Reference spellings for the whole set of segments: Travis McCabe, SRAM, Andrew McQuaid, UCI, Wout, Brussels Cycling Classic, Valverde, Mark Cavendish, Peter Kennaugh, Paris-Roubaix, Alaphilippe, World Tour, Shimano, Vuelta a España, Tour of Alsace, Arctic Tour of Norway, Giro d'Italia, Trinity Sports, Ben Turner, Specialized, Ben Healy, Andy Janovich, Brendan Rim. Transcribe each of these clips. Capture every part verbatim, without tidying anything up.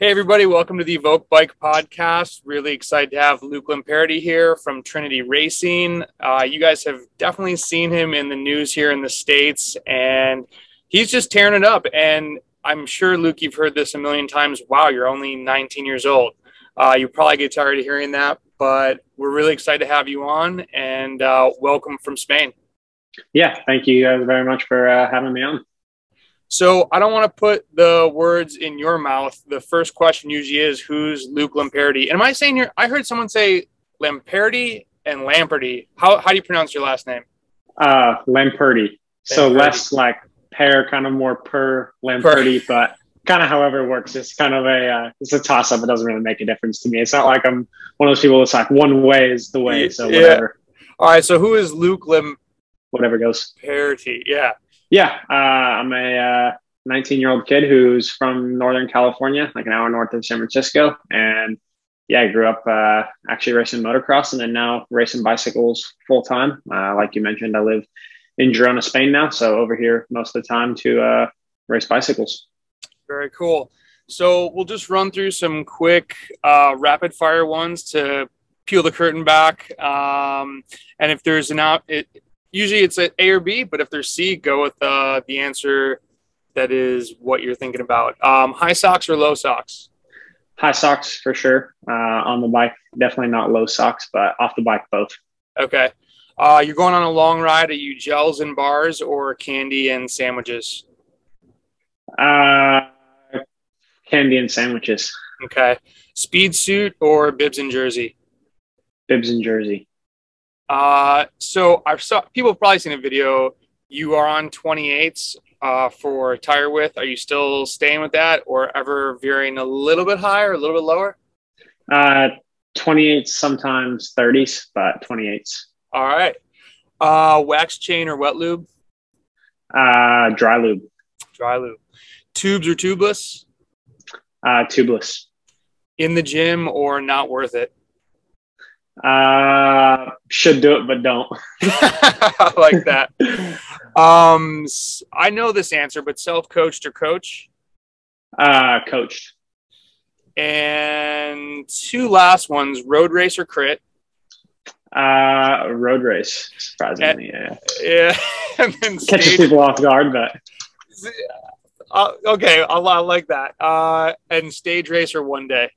Hey, everybody. Welcome to the Evoke Bike Podcast. Really excited to have Luke Lampariello here from Trinity Racing. Uh, you guys have definitely seen him in the news here in the States, and he's just tearing it up. And I'm sure, Luke, you've heard this a million times. Wow, you're only nineteen years old. Uh, you probably get tired of hearing that, but we're really excited to have you on, and uh, welcome from Spain. Yeah, thank you guys very much for uh, having me on. So I don't want to put the words in your mouth. The first question usually is, who's Luke Lampariello? Am I saying your? I heard someone say Lampariello and Lamparty. How how do you pronounce your last name? Uh, Lampariello. So less like pair, kind of more per Lampariello, but kind of however it works. It's kind of a uh, it's a toss up. It doesn't really make a difference to me. It's not like I'm one of those people that's like one way is the way. So whatever. Yeah. All right. So who is Luke Lam? Whatever goes. Lampariello. Yeah. Yeah, uh, I'm a nineteen-year-old uh, kid who's from Northern California, like an hour north of San Francisco. And yeah, I grew up uh, actually racing motocross and then now racing bicycles full-time. Uh, like you mentioned, I live in Girona, Spain now. So over here most of the time to uh, race bicycles. Very cool. So we'll just run through some quick uh, rapid-fire ones to peel the curtain back. Um, and if there's an out... It, Usually it's A or B, but if there's C, go with uh, the answer that is what you're thinking about. Um, high socks or low socks? High socks for sure. Uh, on the bike, definitely not low socks, but off the bike, both. Okay. Uh, you're going on a long ride. Are you gels and bars or candy and sandwiches? Uh, candy and sandwiches. Okay. Speed suit or bibs and jersey? Bibs and jersey. Uh, so I've saw people have probably seen a video. You are on twenty-eights, uh, for tire width. Are you still staying with that or ever veering a little bit higher, a little bit lower? Uh, twenty-eights, sometimes thirties, but twenty-eights. All right. Uh, wax chain or wet lube? Uh, dry lube. Dry lube. Tubes or tubeless? Uh, tubeless. In the gym or not worth it? Uh, should do it, but don't. I like that. Um, I know this answer, but self-coached or coach? Uh, coached. And two last ones, road race or crit? Uh, road race, surprisingly, and, yeah. Yeah. Catches people off guard, but... Uh, okay, I like that. Uh, and stage race or one day?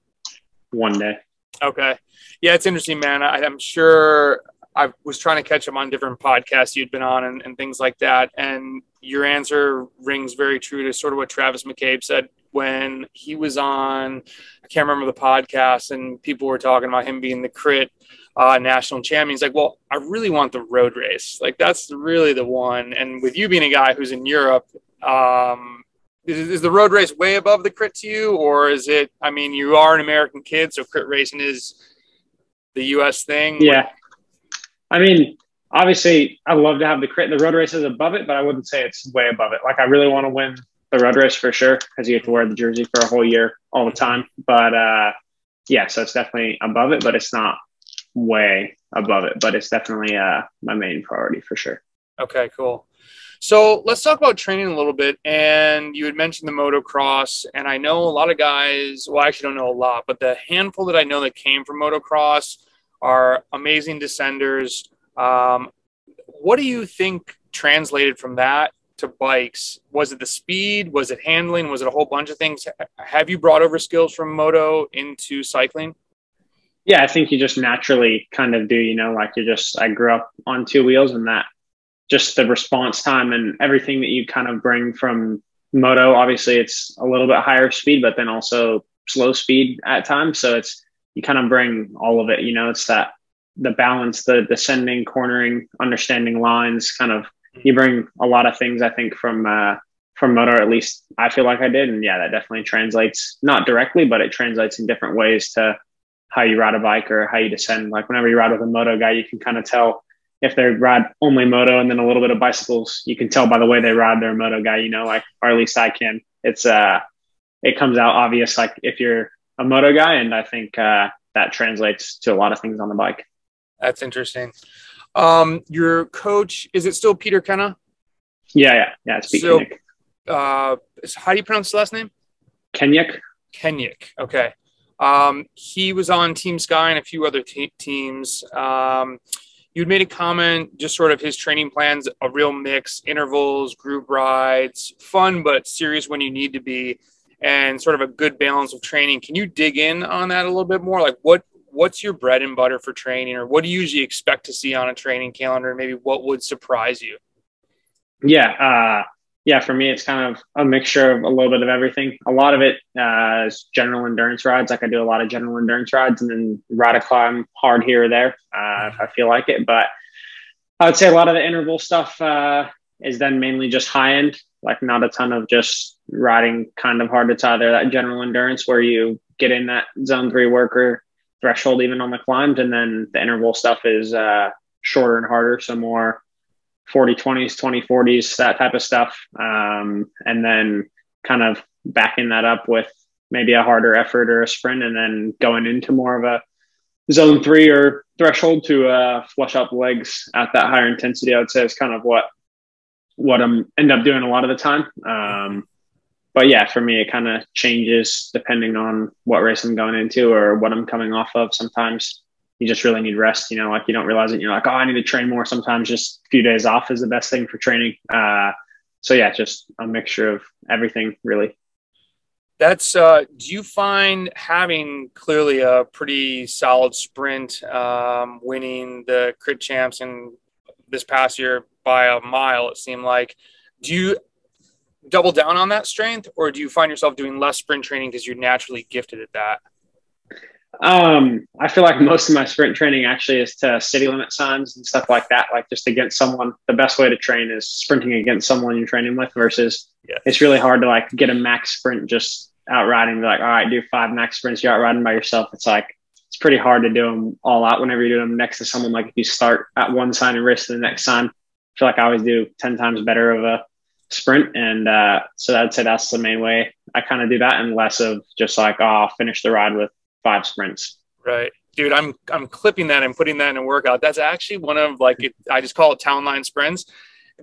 One day. Okay. Yeah, it's interesting, man. I, I'm sure I was trying to catch him on different podcasts you'd been on and, and things like that. And your answer rings very true to sort of what Travis McCabe said when he was on, I can't remember the podcast, and people were talking about him being the crit uh, national champion. He's like, well, I really want the road race. Like, that's really the one. And with you being a guy who's in Europe, um, Is, is the road race way above the crit to you, or is it, I mean, you are an American kid, so crit racing is the U S thing? Yeah. I mean, obviously, I love to have the crit. The road race is above it, but I wouldn't say it's way above it. Like, I really want to win the road race for sure because you get to wear the jersey for a whole year all the time. But, uh, yeah, so it's definitely above it, but it's not way above it. But it's definitely uh, my main priority for sure. Okay, cool. So let's talk about training a little bit. And you had mentioned the motocross, and I know a lot of guys, well, I actually don't know a lot, but the handful that I know that came from motocross are amazing descenders. Um, what do you think translated from that to bikes? Was it the speed? Was it handling? Was it a whole bunch of things? Have you brought over skills from moto into cycling? Yeah, I think you just naturally kind of do, you know, like you just, I grew up on two wheels and that. Just the response time and everything that you kind of bring from moto. Obviously it's a little bit higher speed, but then also slow speed at times. So it's, you kind of bring all of it, you know, it's that the balance, the descending, cornering, understanding lines, kind of, you bring a lot of things, I think, from, uh, from moto, or at least I feel like I did. And yeah, that definitely translates, not directly, but it translates in different ways to how you ride a bike or how you descend. Like whenever you ride with a moto guy, you can kind of tell, if they ride only moto and then a little bit of bicycles, you can tell by the way they ride their moto guy, you know, like, or at least I can. It's, uh, it comes out obvious, like if you're a moto guy. And I think, uh, that translates to a lot of things on the bike. That's interesting. Um, your coach, is it still Peter Kennaugh? Yeah. Yeah. Yeah. It's Pete so, Kennaugh. Uh, how do you pronounce the last name? Kenyack. Kenyack. Okay. Um, he was on Team Sky and a few other te- teams. Um, you'd made a comment, just sort of his training plans, a real mix, intervals, group rides, fun, but serious when you need to be, and sort of a good balance of training. Can you dig in on that a little bit more? Like what, what's your bread and butter for training, or what do you usually expect to see on a training calendar? And maybe what would surprise you? Yeah. Uh, yeah, for me, it's kind of a mixture of a little bit of everything. A lot of it uh, is general endurance rides. Like I do a lot of general endurance rides and then ride a climb hard here or there uh, if I feel like it. But I would say a lot of the interval stuff uh, is then mainly just high end, like not a ton of just riding kind of hard. It's either that general endurance where you get in that zone three worker threshold, even on the climbs. And then the interval stuff is uh, shorter and harder. So more forty twenties, twenty forties, that type of stuff. Um, and then kind of backing that up with maybe a harder effort or a sprint, and then going into more of a zone three or threshold to uh, flush up legs at that higher intensity, I would say is kind of what, what I'm end up doing a lot of the time. Um, but yeah, for me, it kind of changes depending on what race I'm going into or what I'm coming off of. Sometimes you just really need rest, you know, like you don't realize it. You're like, oh, I need to train more. Sometimes just a few days off is the best thing for training. Uh, so yeah, just a mixture of everything really. That's, uh, do you find having clearly a pretty solid sprint, um, winning the Crit Champs in this past year by a mile, it seemed like, do you double down on that strength, or do you find yourself doing less sprint training because you're naturally gifted at that? Um, I feel like most of my sprint training actually is to city limit signs and stuff like that. Like just against someone, the best way to train is sprinting against someone you're training with versus yes. It's really hard to like get a max sprint just out riding. Like, all right, do five max sprints. You're out riding by yourself. It's like, it's pretty hard to do them all out whenever you're doing them next to someone. Like if you start at one sign and race to the next sign, I feel like I always do ten times better of a sprint. And, uh, so I'd say that's the main way I kind of do that, and less of just like, oh, I'll finish the ride with five sprints. Right. Dude, I'm, I'm clipping that and putting that in a workout. That's actually one of like, it, I just call it town line sprints,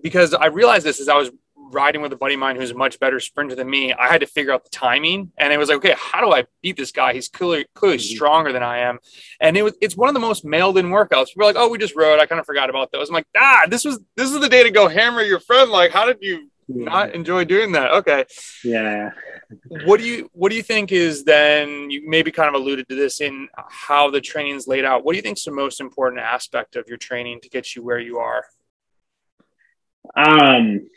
because I realized this as I was riding with a buddy of mine who's a much better sprinter than me. I had to figure out the timing, and it was like, okay, how do I beat this guy? He's clearly, clearly mm-hmm. stronger than I am. And it was, it's one of the most mailed in workouts. We're like, oh, we just rode. I kind of forgot about those. I'm like, ah, this was, this is the day to go hammer your friend. Like, how did you not enjoy doing that? Okay. Yeah. What do you, what do you think is then, you maybe kind of alluded to this in how the training's laid out, what do you think is the most important aspect of your training to get you where you are? Um,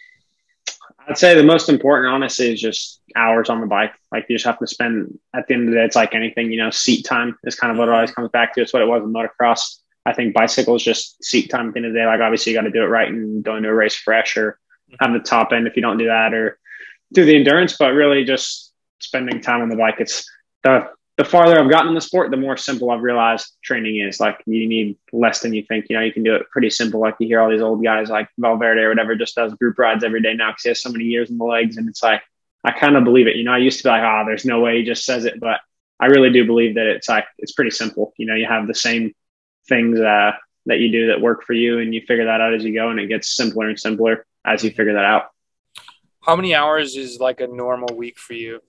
I'd say the most important, honestly, is just hours on the bike. Like you just have to spend, at the end of the day, it's like anything, you know, seat time is kind of what it always comes back to. It's what it was in motocross. I think bicycles, just seat time at the end of the day. Like obviously you got to do it right and go into a race fresh or have the top end if you don't do that, or do the endurance, but really just spending time on the bike. It's the, the farther I've gotten in the sport, the more simple I've realized training is. Like you need less than you think, you know, you can do it pretty simple. Like you hear all these old guys like Valverde or whatever, just does group rides every day now because he has so many years in the legs. And it's like, I kind of believe it. You know, I used to be like, ah, oh, there's no way he just says it, but I really do believe that it's like, it's pretty simple. You know, you have the same things uh, that you do that work for you, and you figure that out as you go, and it gets simpler and simpler as you figure that out. How many hours is like a normal week for you?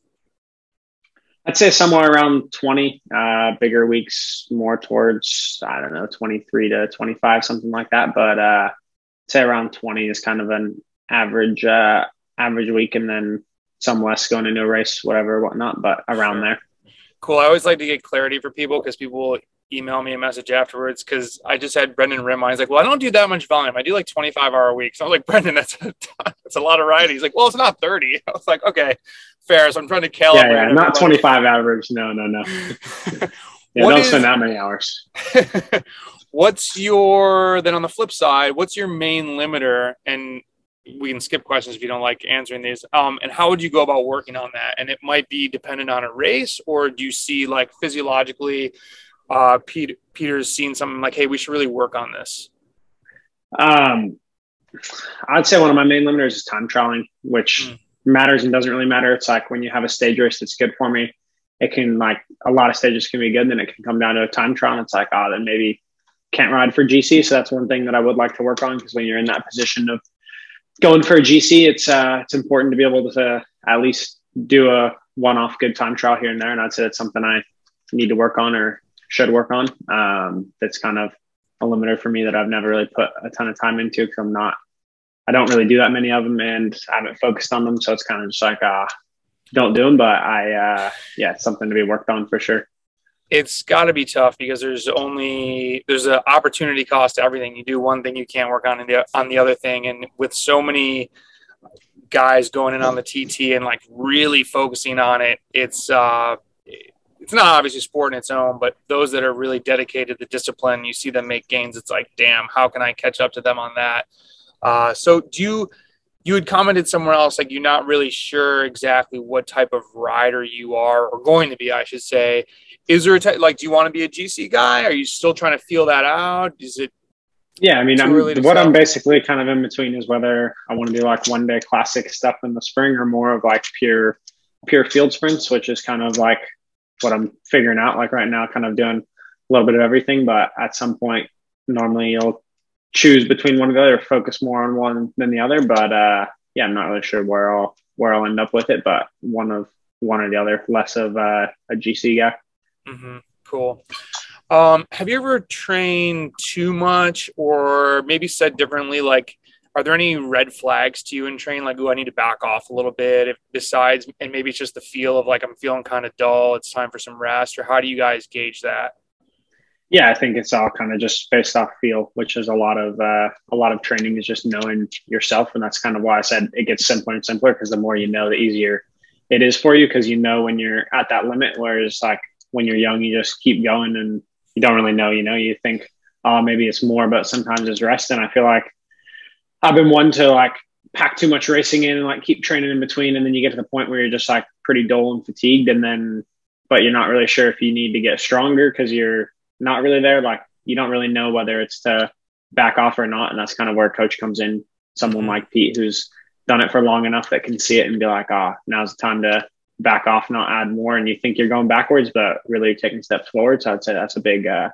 I'd say somewhere around twenty, uh, bigger weeks, more towards, I don't know, twenty-three to twenty-five, something like that. But, uh, I'd say around twenty is kind of an average, uh, average week, and then some less going into a race, whatever, whatnot, but around there. Cool. I always like to get clarity for people, because people will email me a message afterwards, because I just had Brendan Rim on. He's like, well, I don't do that much volume. I do like twenty-five hour weeks. So I was like, Brendan, that's a, that's a lot of riding. He's like, well, it's not thirty. I was like, okay, fair. So I'm trying to calibrate. Yeah, yeah, not twenty-five average. No, no, no. Yeah, don't is, spend that many hours. What's your, then on the flip side, what's your main limiter? And we can skip questions if you don't like answering these. Um, and how would you go about working on that? And it might be dependent on a race, or do you see like physiologically, Uh, Peter, Peter's seen something like, hey, we should really work on this? Um, I'd say one of my main limiters is time trialing, which mm. matters and doesn't really matter. It's like when you have a stage race that's good for me, it can like a lot of stages can be good. Then it can come down to a time trial, and it's like, ah, oh, then maybe can't ride for G C. So that's one thing that I would like to work on, because when you're in that position of going for a G C, it's uh, it's important to be able to uh, at least do a one-off good time trial here and there. And I'd say that's something I need to work on or should work on. Um, that's kind of a limiter for me that I've never really put a ton of time into, because I'm not, I don't really do that many of them, and I haven't focused on them. So it's kind of just like, uh, don't do them, but I, uh, yeah, it's something to be worked on for sure. It's got to be tough, because there's only, there's an opportunity cost to everything. You do one thing, you can't work on the, on the other thing. And with so many guys going in on the T T and like really focusing on it, it's, uh, it's not obviously a sport in its own, but those that are really dedicated to discipline, you see them make gains. It's like, damn, how can I catch up to them on that? Uh, so do you, you had commented somewhere else, like you're not really sure exactly what type of rider you are, or going to be, I should say. Is there a type, like, do you want to be a G C guy? Are you still trying to feel that out? Is it? Yeah. I mean, I'm, what decide? I'm basically kind of in between is whether I want to do like one day classic stuff in the spring, or more of like pure, pure field sprints, which is kind of like what I'm figuring out. Like right now, kind of doing a little bit of everything, but at some point, normally you'll choose between one or the other, or focus more on one than the other. But uh, yeah, I'm not really sure where I'll, where I'll end up with it, but one of one or the other, less of uh, a G C guy. Mm-hmm. Cool. Um, have you ever trained too much, or maybe said differently, like, are there any red flags to you in training? Like, oh, I need to back off a little bit, if, besides, and maybe it's just the feel of like, I'm feeling kind of dull, it's time for some rest, or how do you guys gauge that? Yeah, I think it's all kind of just based off feel, which is a lot of, uh, a lot of training is just knowing yourself. And that's kind of why I said it gets simpler and simpler, because the more you know, the easier it is for you, because you know when you're at that limit, whereas like when you're young, you just keep going and you don't really know, you know, you think, oh, maybe it's more, but sometimes it's rest. And I feel like I've been one to like pack too much racing in and like keep training in between. And then you get to the point where you're just like pretty dull and fatigued. And then, but you're not really sure if you need to get stronger, because you're not really there. Like you don't really know whether it's to back off or not. And that's kind of where coach comes in. Someone like Pete, who's done it for long enough, that can see it and be like, ah, oh, now's the time to back off, not add more. And you think you're going backwards, but really you're taking steps forward. So I'd say that's a big, uh,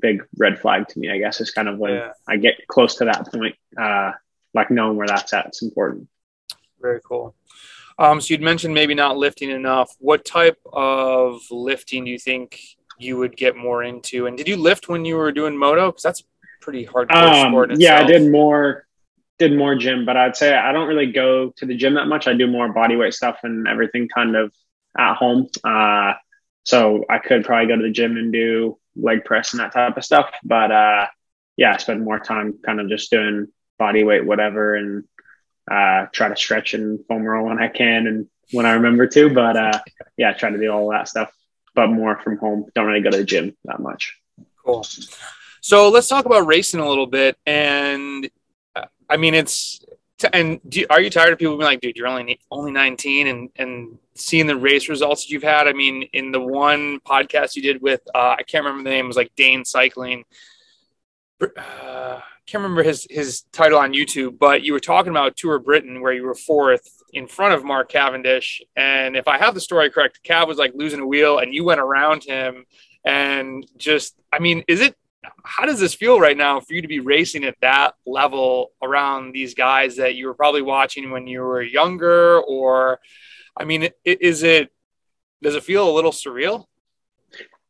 big red flag to me, I guess, is kind of when yeah. I get close to that point, uh, like knowing where that's at. It's important. Very cool. Um, so you'd mentioned maybe not lifting enough. What type of lifting do you think you would get more into? And did you lift when you were doing moto? Because that's a pretty hardcore um, sport in itself. Yeah, I did more did more gym, but I'd say I don't really go to the gym that much. I do more body weight stuff and everything kind of at home. Uh, so I could probably go to the gym and do leg press and that type of stuff. But uh, yeah, I spend more time kind of just doing body weight, whatever, and uh, try to stretch and foam roll when I can and when I remember to. But uh, yeah, I try to do all that stuff, but more from home. Don't really go to the gym that much. Cool. So let's talk about racing a little bit. And uh, I mean, it's, t- and do, are you tired of people being like, dude, you're only only nineteen, and, and seeing the race results that you've had? I mean, in the one podcast you did with, uh, I can't remember the name, it was like Dane Cycling. Uh, can't remember his, his title on YouTube, but you were talking about Tour of Britain where you were fourth in front of Mark Cavendish. And if I have the story correct, Cav was like losing a wheel and you went around him and just, I mean, is it, how does this feel right now for you to be racing at that level around these guys that you were probably watching when you were younger? Or, I mean, is it, does it feel a little surreal?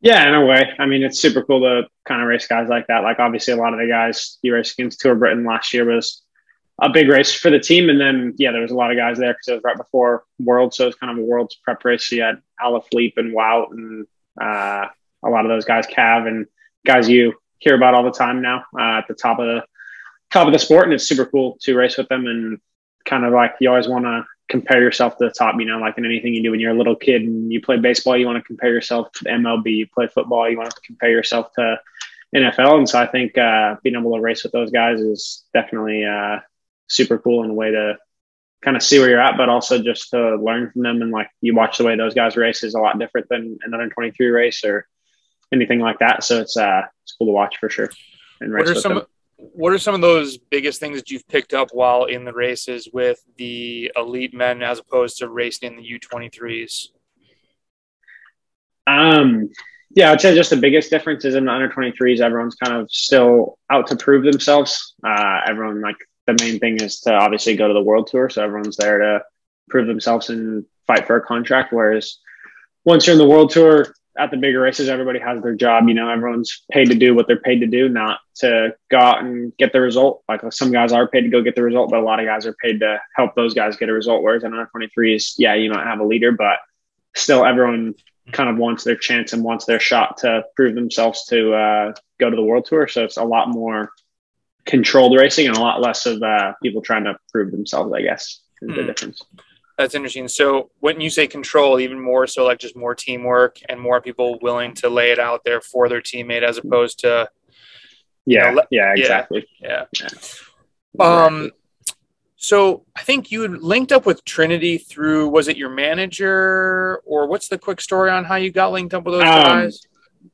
Yeah, in a way. I mean, it's super cool to kind of race guys like that. Like, obviously, a lot of the guys you raced against Tour Britain last year was a big race for the team. And then, yeah, there was a lot of guys there because it was right before World. So it was kind of a World's prep race. So you had Alaphilippe and Wout and uh, a lot of those guys, Cav, and guys you hear about all the time now uh, at the top of the top of the sport. And it's super cool to race with them. And kind of like you always want to compare yourself to the top, you know, like in anything you do when you're a little kid and you play baseball, you want to compare yourself to the M L B, you play football, you want to compare yourself to N F L. And so I think uh, being able to race with those guys is definitely uh, super cool in a way to kind of see where you're at, but also just to learn from them. And like you watch the way those guys race is a lot different than an under twenty-three race or anything like that. So it's, uh, it's cool to watch for sure. And race with them. What are some of those biggest things that you've picked up while in the races with the elite men as opposed to racing in the U twenty-threes? Um, yeah, I'd say just the biggest difference is in the under twenty-threes, everyone's kind of still out to prove themselves. Uh, everyone, like the main thing is to obviously go to the World Tour. So everyone's there to prove themselves and fight for a contract. Whereas once you're in the World Tour, at the bigger races, everybody has their job. You know, everyone's paid to do what they're paid to do, not to go out and get the result. Like some guys are paid to go get the result, but a lot of guys are paid to help those guys get a result. Whereas in under twenty-three is, yeah, you might have a leader, but still everyone kind of wants their chance and wants their shot to prove themselves to uh, go to the World Tour. So it's a lot more controlled racing and a lot less of uh, people trying to prove themselves, I guess, is mm. the difference. That's interesting. So when you say control, even more so like just more teamwork and more people willing to lay it out there for their teammate as opposed to. Yeah. You know, yeah, exactly. Yeah. yeah. Um, so I think you linked up with Trinity through, was it your manager or what's the quick story on how you got linked up with those um, guys?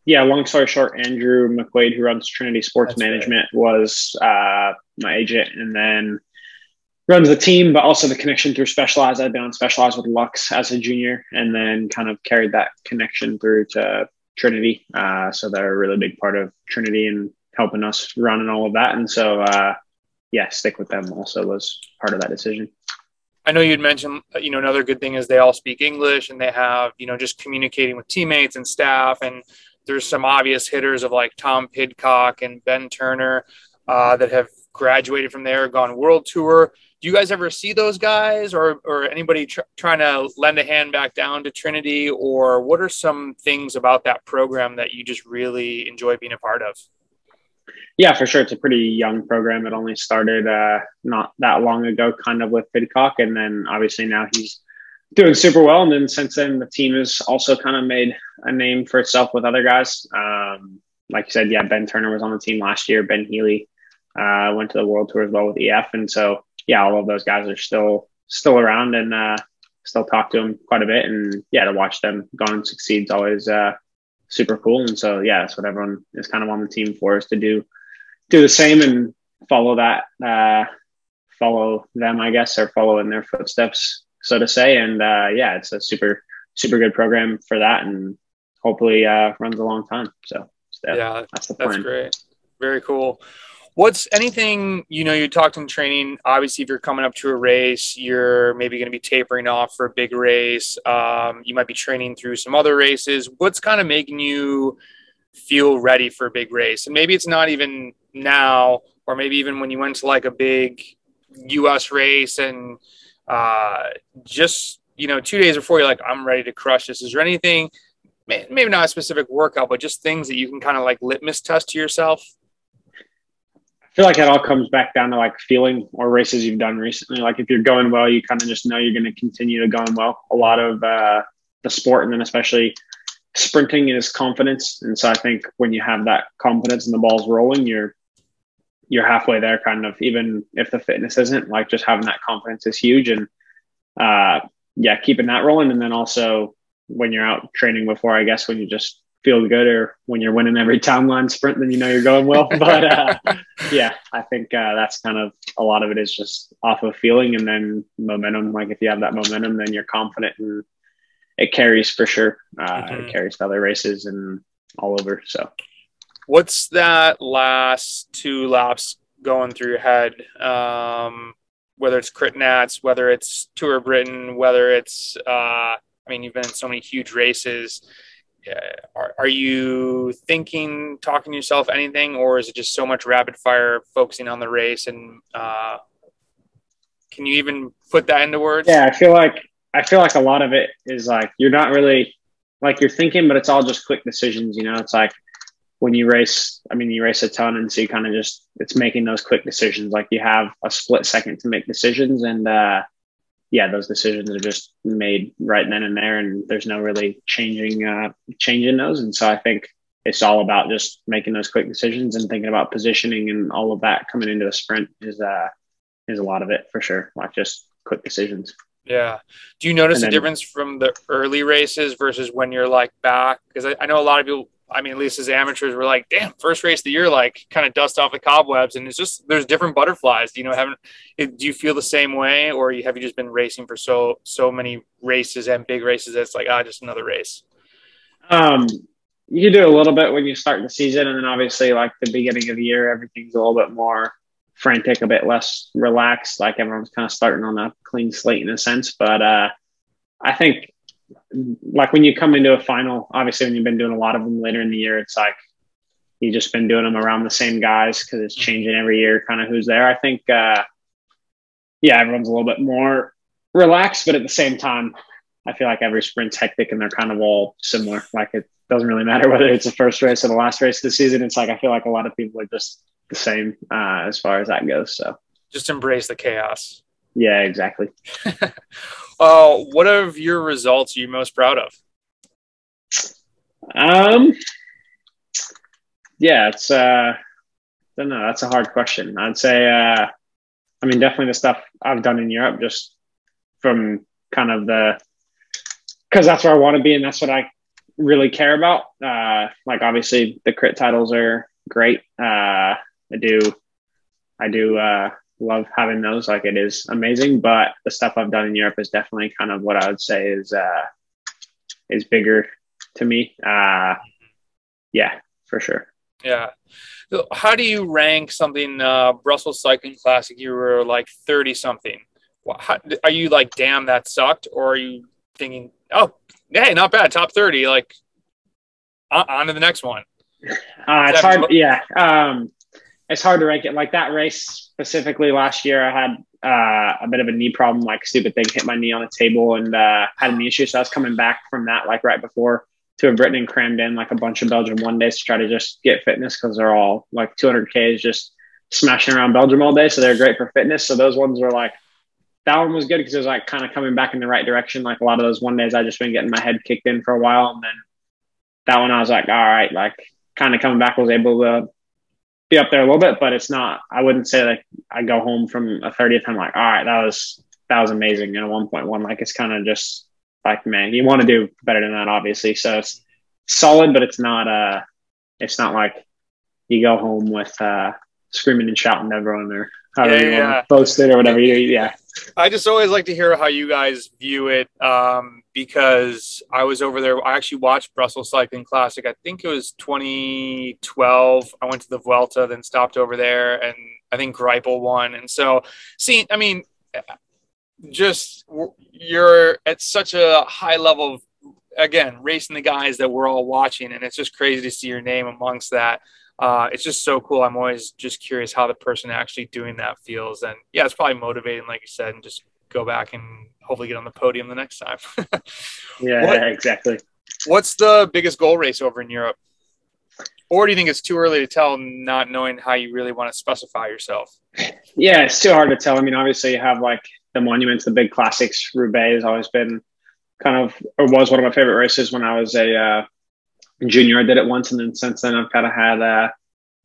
Yeah. Long story short, Andrew McQuaid, who runs Trinity Sports That's Management right. was uh, my agent. And then, runs the team, but also the connection through Specialized. I've been on Specialized with Lux as a junior and then kind of carried that connection through to Trinity. Uh, so they're a really big part of Trinity and helping us run and all of that. And so, uh, yeah, stick with them also was part of that decision. I know you'd mentioned, you know, another good thing is they all speak English and they have, you know, just communicating with teammates and staff. And there's some obvious hitters of like Tom Pidcock and Ben Turner uh, that have graduated from there, gone World Tour. Do you guys ever see those guys or or anybody tr- trying to lend a hand back down to Trinity? Or what are some things about that program that you just really enjoy being a part of? Yeah, for sure. It's a pretty young program. It only started uh, not that long ago, kind of with Pidcock. And then obviously now he's doing super well. And then since then, the team has also kind of made a name for itself with other guys. Um, like you said, yeah, Ben Turner was on the team last year. Ben Healy uh, went to the World Tour as well with E F. And so yeah, all of those guys are still still around and uh, still talk to them quite a bit. And yeah, to watch them go and succeed is always uh, super cool. And so, yeah, that's what everyone is kind of on the team for, is to do do the same and follow that, uh, follow them, I guess, or follow in their footsteps, so to say. And uh, yeah, it's a super, super good program for that and hopefully uh, runs a long time. So, so yeah, that's the plan. That's great. Very cool. What's anything, you know, you talked in training, obviously if you're coming up to a race, you're maybe going to be tapering off for a big race. Um, you might be training through some other races. What's kind of making you feel ready for a big race? And maybe it's not even now, or maybe even when you went to like a big U S race and uh, just, you know, two days before you're like, I'm ready to crush this. Is there anything, maybe not a specific workout, but just things that you can kind of like litmus test to yourself? I feel like it all comes back down to like feeling or races you've done recently. Like if you're going well, you kind of just know you're going to continue to going well. A lot of uh, the sport and then especially sprinting is confidence. And so I think when you have that confidence and the ball's rolling, you're, you're halfway there kind of, even if the fitness isn't, like just having that confidence is huge. And uh, yeah, keeping that rolling. And then also when you're out training before, I guess when you just feel good or when you're winning every timeline sprint, then you know you're going well. But uh, yeah, I think uh, that's kind of a lot of it is just off of feeling and then momentum. Like if you have that momentum, then you're confident and it carries for sure. Uh, mm-hmm. It carries to other races and all over. So what's that last two laps going through your head? Um, whether it's Crit Nats, whether it's Tour of Britain, whether it's, uh, I mean, you've been in so many huge races. Yeah. Are, are you thinking, talking to yourself, anything, or is it just so much rapid fire focusing on the race? And uh, can you even put that into words? Yeah, I feel like I feel like a lot of it is like you're not really like you're thinking, but it's all just quick decisions. You know, it's like when you race. I mean, you race a ton, and so you kind of just it's making those quick decisions. Like you have a split second to make decisions, and uh, yeah, those decisions are just made right then and there, and there's no really changing, uh, changing those. And so I think it's all about just making those quick decisions and thinking about positioning and all of that coming into the sprint is, uh, is a lot of it for sure. Like just quick decisions. Yeah. Do you notice then, a difference from the early races versus when you're like back? Cause I, I know a lot of people, I mean, at least as amateurs, we're like, damn, first race of the year, like kind of dust off the cobwebs. And it's just, there's different butterflies, you know, haven't, do you feel the same way or have you just been racing for so, so many races and big races? That's like, ah, just another race. Um, you do a little bit when you start the season. And then obviously like the beginning of the year, everything's a little bit more frantic, a bit less relaxed. Like everyone's kind of starting on a clean slate in a sense, but, uh, I think, like, when you come into a final, obviously when you've been doing a lot of them later in the year, it's like you've just been doing them around the same guys because it's changing every year, kind of who's there. I think, uh, yeah, everyone's a little bit more relaxed, but at the same time, I feel like every sprint's hectic and they're kind of all similar. Like, it doesn't really matter whether it's the first race or the last race of the season. It's like, I feel like a lot of people are just the same uh, as far as that goes. So just embrace the chaos. Yeah, exactly. uh, what of your results are you most proud of? Um, yeah, it's, uh, I don't know. That's a hard question. I'd say, uh, I mean, definitely the stuff I've done in Europe, just from kind of the, because that's where I want to be and that's what I really care about. Uh, like, obviously the crit titles are great. Uh, I do, I do, uh, love having those. Like, it is amazing, but the stuff I've done in Europe is definitely kind of what I would say is, uh, is bigger to me. Uh, yeah, for sure. Yeah. So how do you rank something, uh, Brussels Cycling Classic? You were like thirty something. How, are you like, damn, that sucked? Or are you thinking, oh, hey, not bad. Top thirty, like, on, on to the next one. Uh, it's hard. Look? Yeah. Um, it's hard to rank it. Like, that race specifically last year, I had uh, a bit of a knee problem, like, stupid thing, hit my knee on a table and uh, had a knee issue. So I was coming back from that, like, right before Tour of Britain, and crammed in like a bunch of Belgium one days to try to just get fitness, because they're all like two hundred Ks just smashing around Belgium all day. So they're great for fitness. So those ones were like, that one was good because it was like kind of coming back in the right direction. Like, a lot of those one days I just been getting my head kicked in for a while. And then that one, I was like, all right, like, kind of coming back, was able to be up there a little bit, but it's not, I wouldn't say like I go home from a thirtieth. I'm like, all right, that was, that was amazing. And a one point one, like, it's kind of just like, man, you want to do better than that, obviously. So it's solid, but it's not, uh, it's not like you go home with, uh, screaming and shouting to everyone, or however yeah, you yeah. want to boast it or whatever. You, yeah. I just always like to hear how you guys view it, um, because I was over there. I actually watched Brussels Cycling Classic. I think it was twenty twelve. I went to the Vuelta, then stopped over there, and I think Greipel won. And so, see, I mean, just you're at such a high level of, again, racing the guys that we're all watching, and it's just crazy to see your name amongst that. Uh, it's just so cool. I'm always just curious how the person actually doing that feels. And yeah, it's probably motivating, like you said, and just go back and hopefully get on the podium the next time. yeah, what, exactly. What's the biggest goal race over in Europe? Or do you think it's too early to tell, not knowing how you really want to specify yourself? Yeah, it's too hard to tell. I mean, obviously you have like the monuments, the big classics. Roubaix has always been kind of, or was one of my favorite races when I was a, uh, junior. I did it once, and then since then I've kind of had uh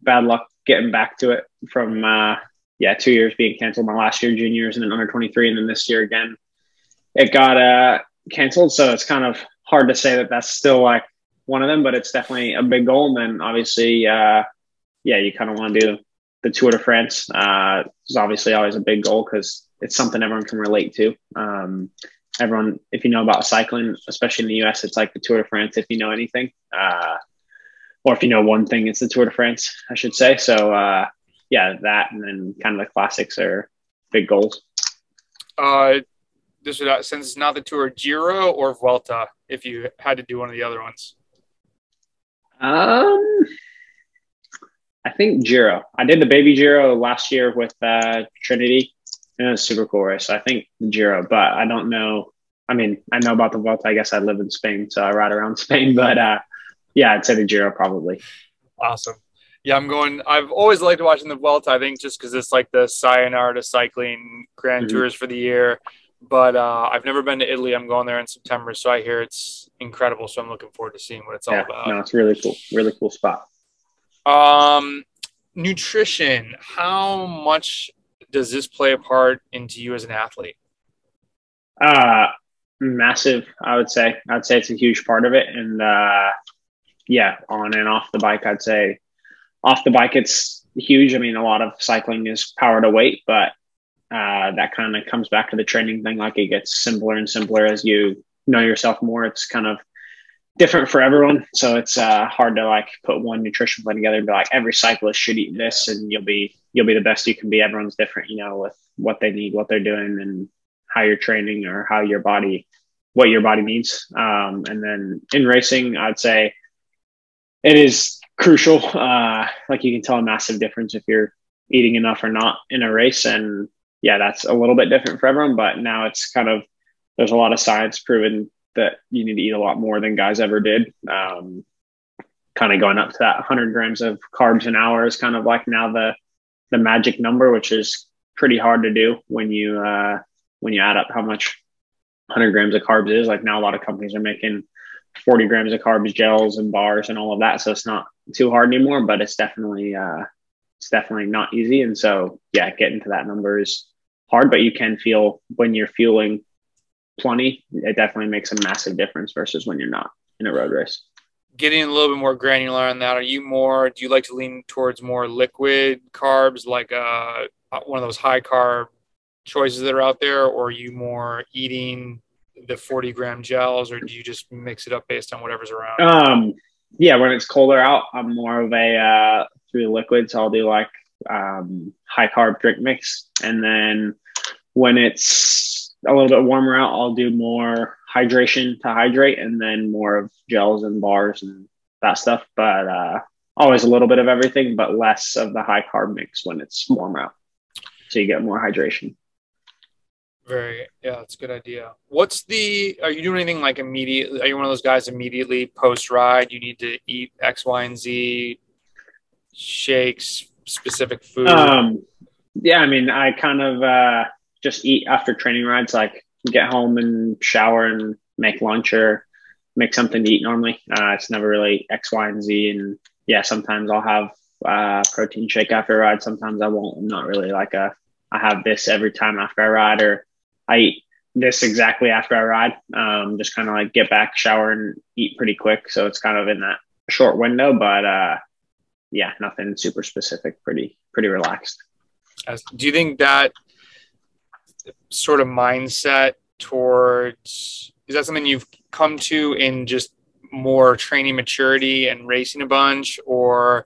bad luck getting back to it from uh yeah two years being canceled. My last year juniors, and then under twenty-three, and then this year again it got uh canceled. So it's kind of hard to say that that's still like one of them, but it's definitely a big goal. And then obviously uh yeah you kind of want to do the Tour de France. Uh is obviously always a big goal because it's something everyone can relate to. um Everyone, if you know about cycling, especially in the U S, it's like the Tour de France, if you know anything. Uh, or if you know one thing, it's the Tour de France, I should say. So, uh, yeah, that and then kind of the classics are big goals. Uh, this would, since it's not the Tour, Giro or Vuelta, if you had to do one of the other ones? Um, I think Giro. I did the baby Giro last year with uh, Trinity. And it was a super cool race. So I think Giro, but I don't know. I mean, I know about the Vuelta. I guess I live in Spain, so I ride around Spain. But uh, yeah, I'd say the Giro probably. Awesome. Yeah, I'm going. I've always liked watching the Vuelta, I think, just because it's like the Sayonara to cycling grand mm-hmm. tours for the year. But uh, I've never been to Italy. I'm going there in September, so I hear it's incredible. So I'm looking forward to seeing what it's yeah, all about. No, it's really cool. Really cool spot. Um, nutrition. How much does this play a part into you as an athlete? Uh, massive, I would say. I'd say it's a huge part of it. And uh, yeah, on and off the bike, I'd say off the bike, it's huge. I mean, a lot of cycling is power to weight, but uh, that kind of comes back to the training thing. Like, it gets simpler and simpler as you know yourself more. It's kind of different for everyone. So it's uh, hard to like put one nutrition plan together and be like, every cyclist should eat this and you'll be, you'll be the best you can be. Everyone's different, you know, with what they need, what they're doing, and how you're training or how your body what your body needs. Um, and then in racing, I'd say it is crucial. Uh, like you can tell a massive difference if you're eating enough or not in a race. And yeah, that's a little bit different for everyone, but now it's kind of, there's a lot of science proven that you need to eat a lot more than guys ever did. Um, kind of going up to that one hundred grams of carbs an hour is kind of like now the, the magic number, which is pretty hard to do when you, uh, when you add up how much one hundred grams of carbs is. Like now a lot of companies are making forty grams of carbs, gels and bars and all of that. So it's not too hard anymore, but it's definitely, uh, it's definitely not easy. And so, yeah, getting to that number is hard, but you can feel when you're fueling plenty, it definitely makes a massive difference versus when you're not in a road race. Getting a little bit more granular on that, are you more, do you like to lean towards more liquid carbs, like uh, one of those high carb choices that are out there, or are you more eating the forty gram gels, or do you just mix it up based on whatever's around? Um, yeah, when it's colder out, I'm more of a uh, through the liquids. So I'll do like um, high carb drink mix. And then when it's a little bit warmer out, I'll do more hydration to hydrate, and then more of gels and bars and that stuff. But uh, always a little bit of everything, but less of the high carb mix when it's warmer out. So you get more hydration. Very, yeah, that's a good idea. What's the, are you doing anything like immediately? Are you one of those guys immediately post ride, you need to eat X, Y, and Z shakes, specific food? Um, yeah, I mean, I kind of uh, just eat after training rides, like get home and shower and make lunch or make something to eat normally. Uh, it's never really X, Y, and Z. And yeah, sometimes I'll have uh protein shake after a ride. Sometimes I won't. I'm not really like a, I have this every time after I ride, or I eat this exactly after I ride. Um, just kind of like get back, shower and eat pretty quick. So it's kind of in that short window, but uh, yeah, nothing super specific, pretty, pretty relaxed. Do you think that sort of mindset towards, is that something you've come to in just more training maturity and racing a bunch, or,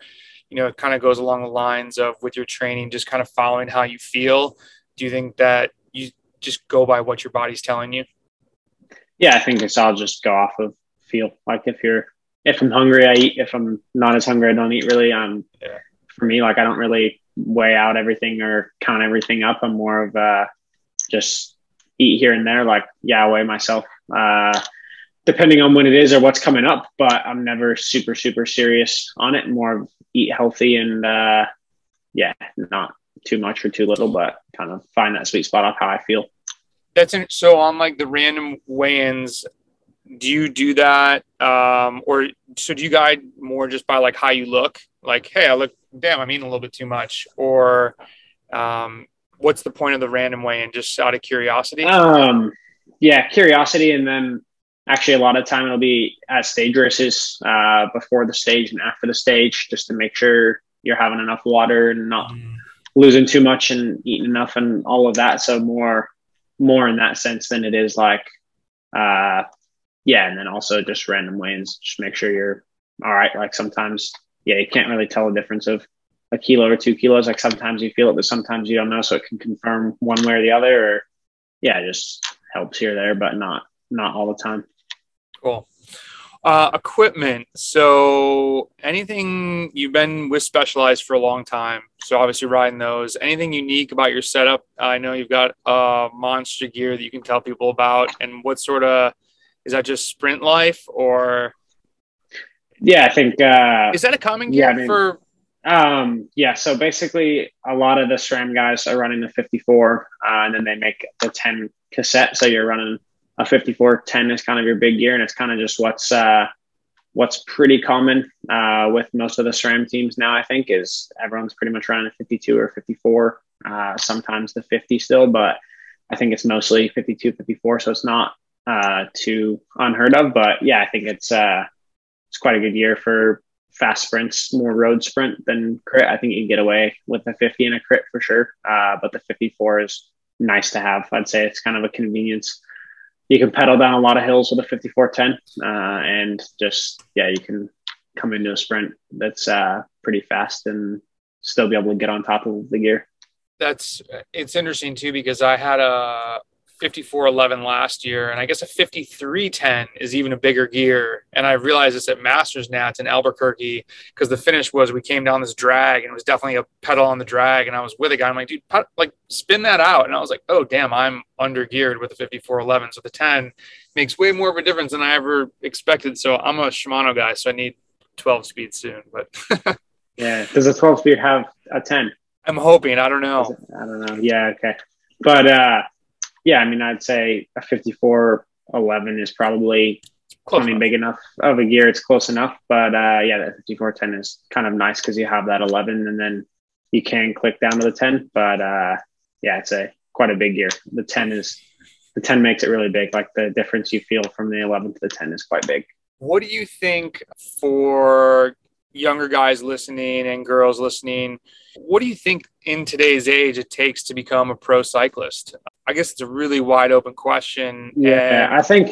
you know, it kind of goes along the lines of with your training, just kind of following how you feel? Do you think that you just go by what your body's telling you? Yeah, I think it's all just go off of feel. Like if you're, if I'm hungry, I eat. If I'm not as hungry, I don't eat really. Um, yeah. For me, like I don't really weigh out everything or count everything up. I'm more of uh, just eat here and there. Like, yeah, I weigh myself uh, depending on when it is or what's coming up, but I'm never super, super serious on it. More of eat healthy and uh, yeah, not too much or too little, but kind of find that sweet spot of how I feel. That's in, so on like the random weigh-ins, do you do that? Um, or so do you guide more just by like how you look? Like, hey, I look, damn, I'm eating a little bit too much. Or um, what's the point of the random weigh-in, just out of curiosity? Um, yeah, curiosity. And then actually a lot of time it'll be at stage races, uh, before the stage and after the stage, just to make sure you're having enough water and not mm. losing too much and eating enough and all of that. So more, more in that sense than it is like, uh, yeah. And then also just random weigh-ins, just make sure you're all right. Like sometimes, yeah, you can't really tell the difference of a kilo or two kilos. Like sometimes you feel it, but sometimes you don't know. So it can confirm one way or the other, or yeah, it just helps here or there, but not, not all the time. Cool. Uh, equipment. So anything, you've been with Specialized for a long time, so obviously riding those, anything unique about your setup? I know you've got uh monster gear that you can tell people about, and what sort of, is that just sprint life or? Yeah, I think, uh, is that a common gear yeah, I mean, for? Um, yeah. So basically a lot of the SRAM guys are running the fifty-four, uh, and then they make the ten cassette. So you're running a fifty-four ten is kind of your big gear, and it's kind of just what's uh, what's pretty common uh, with most of the SRAM teams now, I think, is everyone's pretty much running a fifty-two or fifty-four, uh, sometimes the fifty still, but I think it's mostly fifty-two, fifty-four, so it's not uh, too unheard of. But yeah, I think it's uh, it's quite a good year for fast sprints, more road sprint than crit. I think you can get away with a fifty and a crit for sure, uh, but the fifty-four is nice to have. I'd say it's kind of a convenience. You can pedal down a lot of hills with a fifty-four ten, uh, and just, yeah, you can come into a sprint that's uh, pretty fast and still be able to get on top of the gear. That's, it's interesting too, because I had a fifty-four eleven last year, and I guess a fifty-three ten is even a bigger gear. And I realize it's at Masters now, it's in Albuquerque, because the finish was we came down this drag, and it was definitely a pedal on the drag, and I was with a guy, I'm like, dude, put, like, spin that out. And I was like, oh, damn, I'm under-geared with the fifty-four eleven, so the ten makes way more of a difference than I ever expected. So I'm a Shimano guy, so I need twelve-speed soon. But yeah, does a twelve-speed have a ten? I'm hoping, I don't know. I don't know, yeah, okay. But, uh, yeah, I mean, I'd say a fifty-four eleven is probably close I mean, enough. Big enough of a gear. It's close enough. But, uh, yeah, that fifty-four ten is kind of nice because you have that eleven and then you can click down to the ten. But, uh, yeah, it's a quite a big gear. The ten is the ten makes it really big. Like the difference you feel from the eleven to the ten is quite big. What do you think for younger guys listening and girls listening, what do you think in today's age it takes to become a pro cyclist? I guess it's a really wide open question. Yeah, and I think,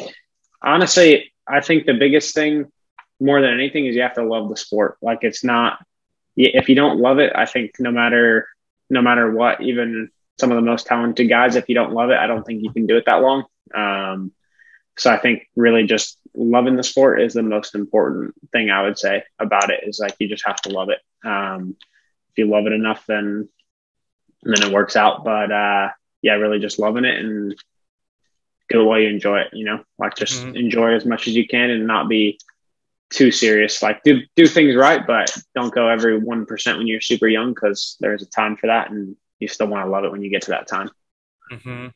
honestly, I think the biggest thing more than anything is you have to love the sport. Like it's not, if you don't love it, I think no matter, no matter what, even some of the most talented guys, if you don't love it, I don't think you can do it that long. Um, so I think really just loving the sport is the most important thing I would say about it is like, you just have to love it. Um, if you love it enough, then, then it works out. But, uh, yeah, really just loving it and do it while you enjoy it, you know, like just mm-hmm. enjoy as much as you can and not be too serious. Like do, do things right, but don't go every one percent when you're super young, because there's a time for that and you still want to love it when you get to that time. Mm-hmm.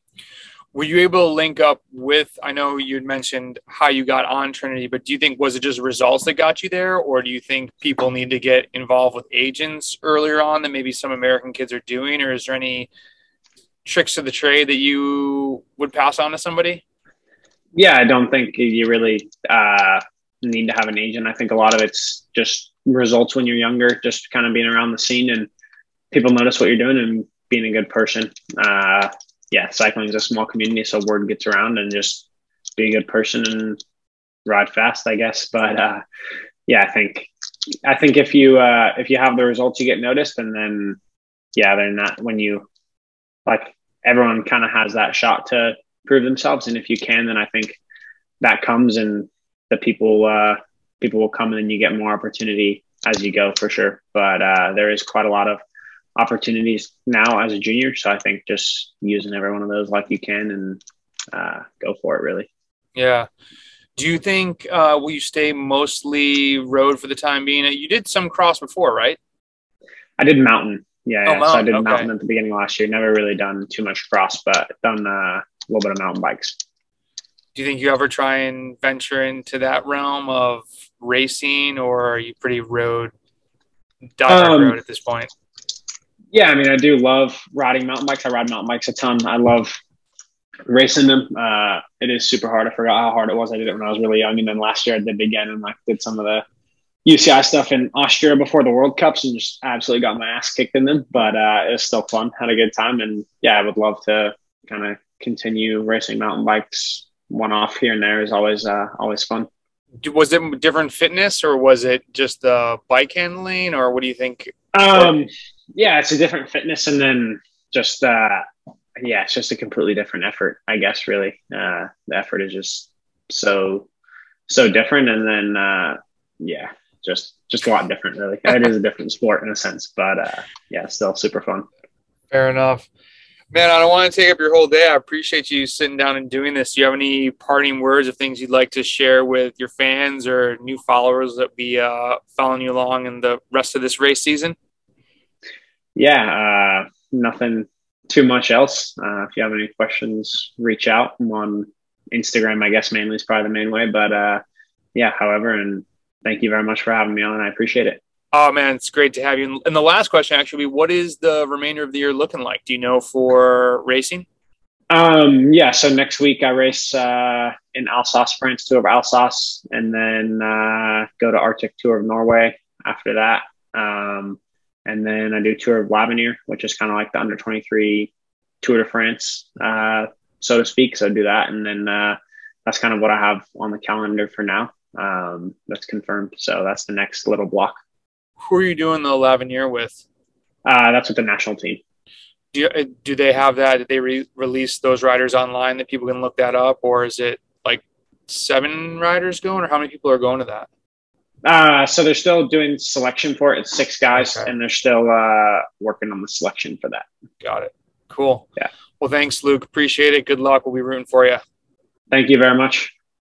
Were you able to link up with, I know you'd mentioned how you got on Trinity, but do you think, was it just results that got you there? Or do you think people need to get involved with agents earlier on that maybe some American kids are doing? Or is there any tricks of the trade that you would pass on to somebody? Yeah, I don't think you really uh, need to have an agent. I think a lot of it's just results when you're younger, just kind of being around the scene and people notice what you're doing and being a good person. Uh, yeah, cycling is a small community, so word gets around and just be a good person and ride fast, I guess. But uh, yeah, I think I think if you uh, if you have the results, you get noticed, and then yeah, they're not when you. Like everyone kind of has that shot to prove themselves. And if you can, then I think that comes and the people, uh, people will come and then you get more opportunity as you go for sure. But uh, there is quite a lot of opportunities now as a junior. So I think just using every one of those like you can and uh, go for it really. Yeah. Do you think, uh, will you stay mostly road for the time being? You did some cross before, right? I did mountain. Yeah, oh, yeah. So I did okay. mountain at the beginning of last year. Never really done too much cross, but done uh, a little bit of mountain bikes. Do you think you ever try and venture into that realm of racing, or are you pretty road, diehard um, road at this point? Yeah, I mean, I do love riding mountain bikes. I ride mountain bikes a ton. I love racing them. Uh, it is super hard. I forgot how hard it was. I did it when I was really young, and then last year I did it again and like did some of the U C I stuff in Austria before the World Cups and just absolutely got my ass kicked in them, but uh, it was still fun. Had a good time, and yeah, I would love to kind of continue racing mountain bikes. One off here and there is always uh, always fun. Was it different fitness, or was it just the uh, bike handling, or what do you think? Um, yeah, it's a different fitness, and then just uh, yeah, it's just a completely different effort, I guess. Really, uh, the effort is just so so different, and then uh, yeah. Just just a lot different, really. It is a different sport in a sense, but uh, yeah, still super fun. Fair enough. Man, I don't want to take up your whole day. I appreciate you sitting down and doing this. Do you have any parting words of things you'd like to share with your fans or new followers that be uh, following you along in the rest of this race season? Yeah, uh, nothing too much else. Uh, if you have any questions, reach out. I'm on Instagram, I guess, mainly is probably the main way. But uh, yeah, however, and thank you very much for having me on. I appreciate it. Oh, man, it's great to have you. And the last question, actually, what is the remainder of the year looking like? Do you know for racing? Um, yeah, so next week I race uh, in Alsace, France, Tour of Alsace, and then uh, go to Arctic Tour of Norway after that. Um, and then I do Tour of l'Avenir, which is kind of like the under twenty-three Tour de France, uh, so to speak. So I do that. And then uh, that's kind of what I have on the calendar for now. Um, that's confirmed. So that's the next little block. Who are you doing the L'Avenir with? Uh, that's with the national team. do do they have that? Did they re- release those riders online that people can look that up, or is it like seven riders going, or how many people are going to that? Uh, so they're still doing selection for it. It's six guys, okay. And they're still uh, working on the selection for that. Got it. Cool. Yeah. Well, thanks, Luke. Appreciate it. Good luck. We'll be rooting for you. Thank you very much.